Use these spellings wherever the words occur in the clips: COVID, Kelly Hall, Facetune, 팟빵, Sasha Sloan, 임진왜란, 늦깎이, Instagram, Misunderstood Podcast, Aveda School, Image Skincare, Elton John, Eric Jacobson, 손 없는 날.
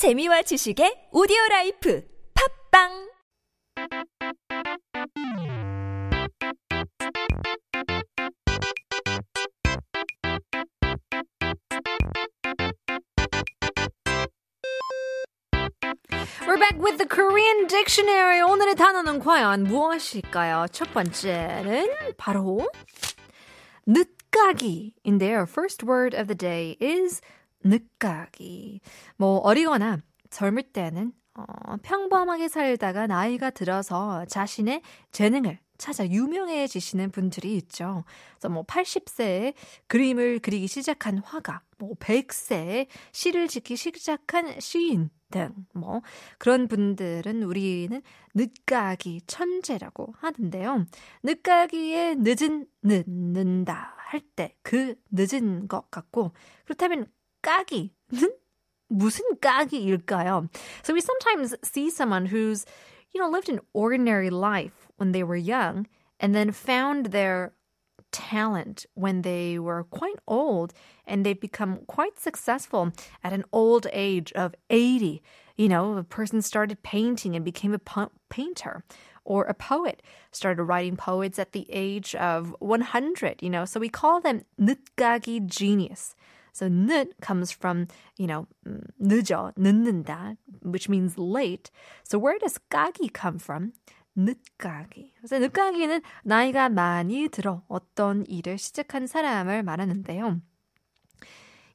재미와 지식의 오디오라이프 팟빵 We're back with the Korean dictionary. 오늘의 단어는 과연 무엇일까요? 첫 번째는 바로 늦깎이인데요. First word of the day is 늦깎이. 뭐 어리거나 젊을 때는 평범하게 살다가 나이가 들어서 자신의 재능을 찾아 유명해지시는 분들이 있죠. 그래서 뭐 80세에 그림을 그리기 시작한 화가, 뭐 100세에 시를 짓기 시작한 시인. 등 뭐 그런 분들은 우리는 늦가기 천재라고 하는데요. 늦가기에 늦는다 할 때 그 늦은 것 같고 그렇다면 까기는 무슨 까기일까요? So we sometimes see someone who's lived an ordinary life when they were young and then found their talent when they were quite old and they've become quite successful at an old age of 80. You know, a person started painting and became a painter or a poet, started writing poets at the age of 100, so we call them 늦가기 genius. So 늦 comes from, 늦어, 늦는다, which means late. So where does 까기 come from? 늦가기. 그래서 늦가기는 나이가 많이 들어 어떤 일을 시작한 사람을 말하는데요.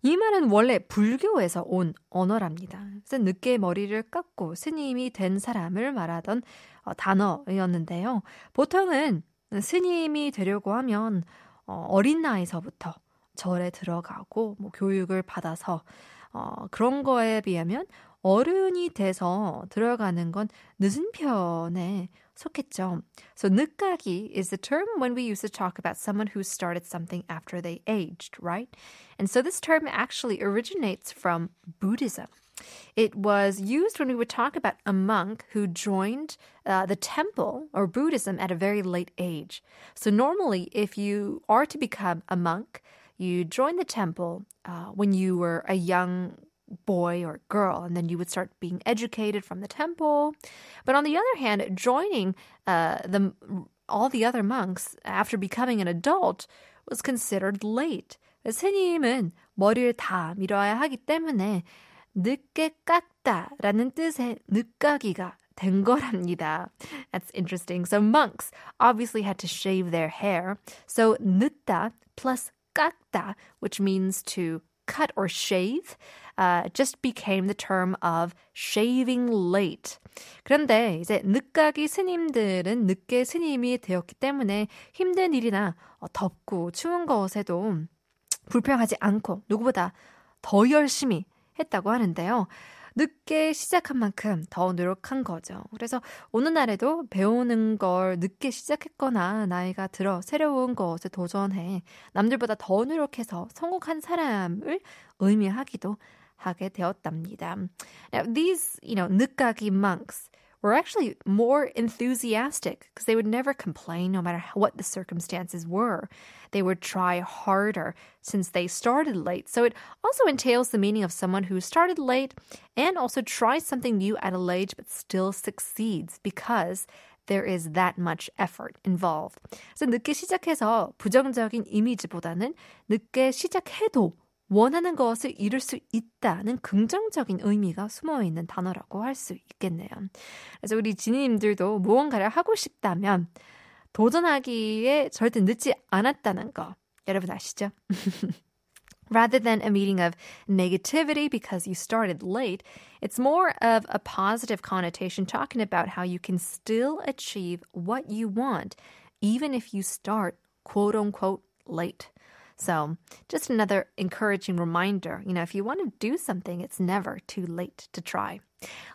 이 말은 원래 불교에서 온 언어랍니다. 그래서 늦게 머리를 깎고 스님이 된 사람을 말하던 단어였는데요. 보통은 스님이 되려고 하면 어린 나이서부터 절에 들어가고 뭐 교육을 받아서 그런 거에 비하면 어른이 돼서 들어가는 건 늦은 편에 속했죠. So 늦가기 is the term when we used to talk about someone who started something after they aged, right? And so this term actually originates from Buddhism. It was used when we would talk about a monk who joined the temple or Buddhism at a very late age. So normally, if you are to become a monk, you join the temple when you were a young boy or girl, and then you would start being educated from the temple. But on the other hand, joining all the other monks after becoming an adult was considered late. 스님은 머리를 다 밀어야 하기 때문에 늦게 깎다라는 뜻의 늦가기가 된 거랍니다. That's interesting. So monks obviously had to shave their hair. So 늦다 plus 깎다, which means to cut or shave, just became the term of shaving late. 그런데 이제 늦가기 스님들은 늦게 스님이 되었기 때문에 힘든 일이나 덥고 추운 것에도 불평하지 않고 누구보다 더 열심히 했다고 하는데요. 늦게 시작한 만큼 더 노력한 거죠. 그래서 오늘날에도 배우는 걸 늦게 시작했거나 나이가 들어 새로운 것에 도전해 남들보다 더 노력해서 성공한 사람을 의미하기도 하게 되었답니다. Now these, 늦가기 monks were actually more enthusiastic because they would never complain no matter what the circumstances were. They would try harder since they started late. So it also entails the meaning of someone who started late and also tries something new at a late age but still succeeds because there is that much effort involved. 그래서 늦게 시작해서 부정적인 이미지보다는 늦게 시작해도 원하는 것을 이룰 수 있다는 긍정적인 의미가 숨어있는 단어라고 할 수 있겠네요. 그래서 우리 지니님들도 무언가를 하고 싶다면 도전하기에 절대 늦지 않았다는 거 여러분 아시죠? Rather than a meaning of negativity because you started late, it's more of a positive connotation talking about how you can still achieve what you want even if you start quote-unquote late. So just another encouraging reminder, if you want to do something, it's never too late to try.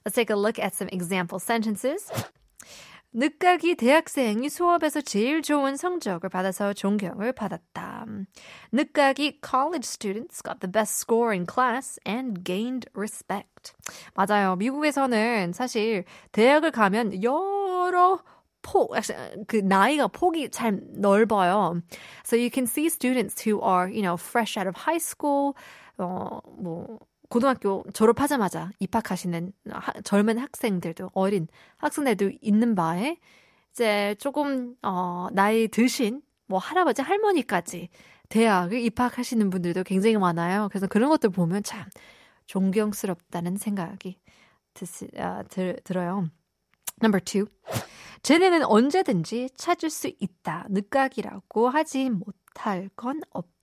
Let's take a look at some example sentences. 늦가기 대학생이 수업에서 제일 좋은 성적을 받아서 존경을 받았다. 늦가기 college students got the best score in class and gained respect. 맞아요. 미국에서는 사실 대학을 가면 여러 나이가 폭이 참 넓어요. So you can see students who are, fresh out of high school, 고등학교 졸업하자마자 입학하시는 젊은 학생들도 어린 학생들도 있는 바에 이제 조금 나이 드신 뭐 할아버지 할머니까지 대학에 입학하시는 분들도 굉장히 많아요. 그래서 그런 것들 보면 참 존경스럽다는 생각이 들어요. Number 2. 재능은 언제든지 찾을 수 있다. 늦깎이라고 하지 못할 건 없다.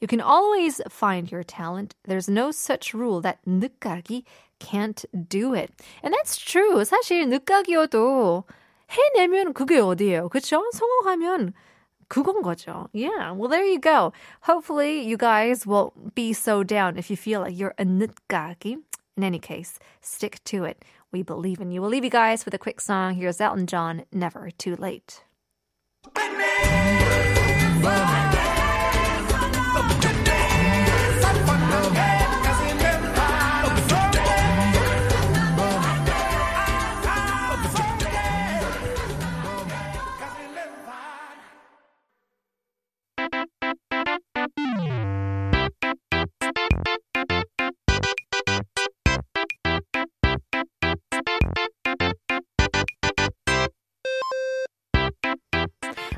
You can always find your talent. There's no such rule that 늦깎이 can't do it. And that's true. 사실 늦깎이여도 해내면 그게 어디예요? 그렇죠? 성공하면 그건 거죠. Yeah, well, there you go. Hopefully, you guys won't be so down if you feel like you're a 늦깎이. In any case, stick to it. We believe in you. We'll leave you guys with a quick song. Here's Elton John, Never Too Late.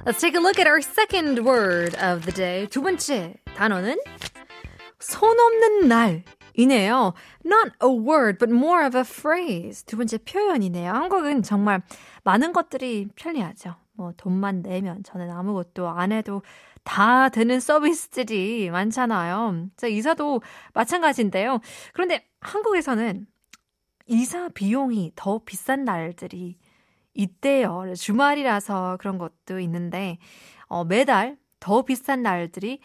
Let's take a look at our second word of the day. 두 번째 단어는 손 없는 날이네요. Not a word, but more of a phrase. 두 번째 표현이네요. 한국은 정말 많은 것들이 편리하죠. 뭐 돈만 내면 저는 아무것도 안 해도 다 되는 서비스들이 많잖아요. 이사도 마찬가지인데요. 그런데 한국에서는 이사 비용이 더 비싼 날들이 있대요. 주말이라서 그런 것도 있는데 매달 더 비싼 날들이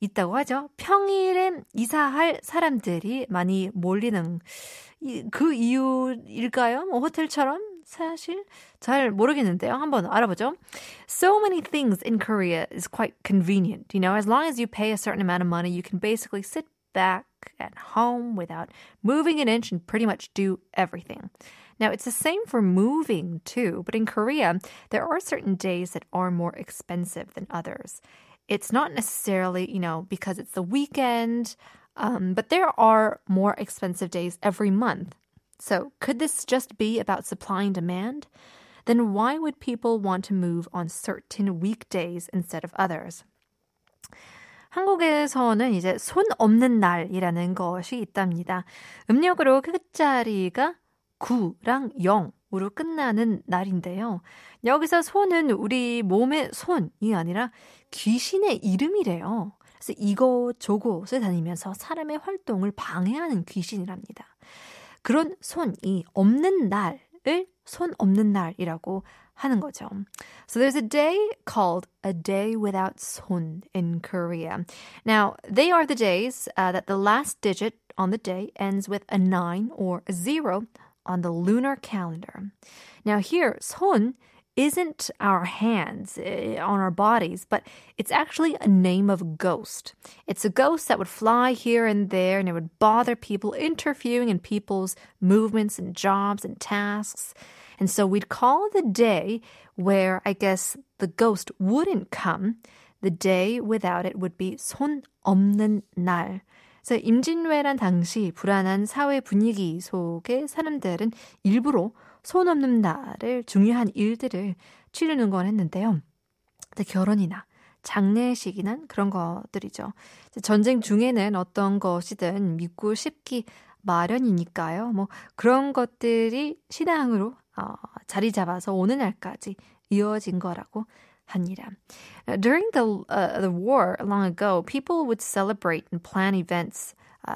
있다고 하죠. 평일에 이사할 사람들이 많이 몰리는 그 이유일까요? 뭐 호텔처럼? 사실 잘 모르겠는데요. 한번 알아보죠. So many things in Korea is quite convenient. You know, as long as you pay a certain amount of money, you can basically sit back at home without moving an inch and pretty much do everything. Now, it's the same for moving, too. But in Korea, there are certain days that are more expensive than others. It's not necessarily, you know, because it's the weekend, but there are more expensive days every month. So, could this just be about supply and demand? Then why would people want to move on certain weekdays instead of others? 한국에서는 이제 손 없는 날이라는 것이 있답니다. 음력으로 그 자리가 9랑 0으로 끝나는 날인데요. 여기서 손은 우리 몸의 손이 아니라 귀신의 이름이래요. 그래서 이곳저곳을 다니면서 사람의 활동을 방해하는 귀신이랍니다. 그런 손이 없는 날을 손 없는 날이라고 하는 거죠. So there's a day called a day without 손 in Korea. Now, they are the days that the last digit on the day ends with a 9 or a 0 on the lunar calendar. Now here, 손 isn't our hands on our bodies, but it's actually a name of a ghost. It's a ghost that would fly here and there, and it would bother people, interfering in people's movements and jobs and tasks. And so we'd call the day where, I guess, the ghost wouldn't come, the day without it would be 손 없는 날. 그래서 임진왜란 당시 불안한 사회 분위기 속에 사람들은 일부러 손 없는 날을 중요한 일들을 치르는 건 했는데요. 결혼이나 장례식이나 그런 것들이죠. 전쟁 중에는 어떤 것이든 믿고 싶기 마련이니까요. 뭐 그런 것들이 신앙으로 자리 잡아서 오는 날까지 이어진 거라고 합니다. During the war long ago, people would celebrate and plan events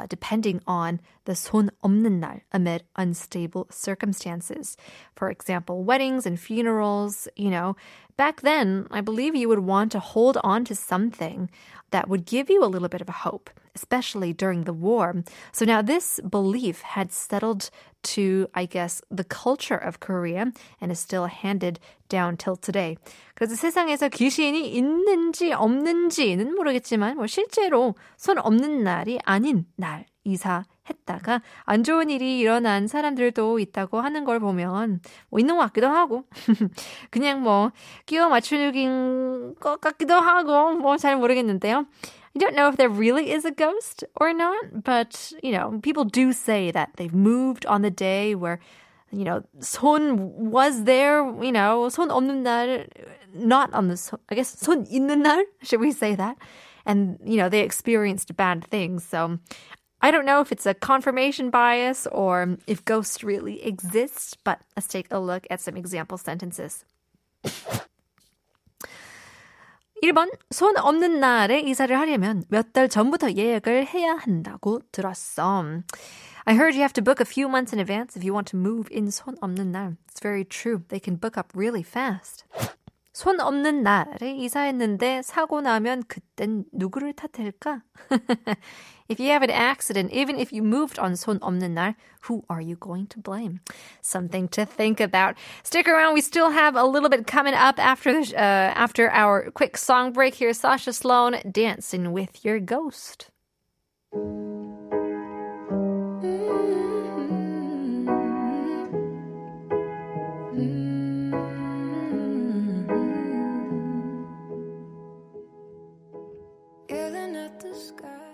depending on the 손 없는 날 amid unstable circumstances. For example, weddings and funerals, you know. Back then, I believe you would want to hold on to something that would give you a little bit of a hope, especially during the war. So now this belief had settled to, I guess, the culture of Korea and is still handed down till today. 그래서 세상에서 귀신이 있는지 없는지는 모르겠지만 뭐 실제로 손 없는 날이 아닌 날 이사했다가 안 좋은 일이 일어난 사람들도 있다고 하는 걸 보면 뭐 있는 것 같기도 하고 그냥 뭐 끼워 맞추는 것 같기도 하고 뭐 잘 모르겠는데요. I don't know if there really is a ghost or not, but, you know, people do say that they've moved on the day where, you know, 손 was there, you know, 손 없는 날, not on the, I guess, 손 있는 날, should we say that? And, you know, they experienced bad things, so I don't know if it's a confirmation bias or if ghosts really exist, but let's take a look at some example sentences. 1번, 손 없는 날에 이사를 하려면 몇 달 전부터 예약을 해야 한다고 들었어. I heard you have to book a few months in advance if you want to move in 손 없는 날. It's very true. They can book up really fast. 손 없는 날에 이사했는데 사고 나면 그땐 누구를 탓할까? If you have an accident, even if you moved on 손 없는 날, who are you going to blame? Something to think about. Stick around. We still have a little bit coming up after our quick song break. Here's Sasha Sloan, Dancing with Your Ghost. Sky.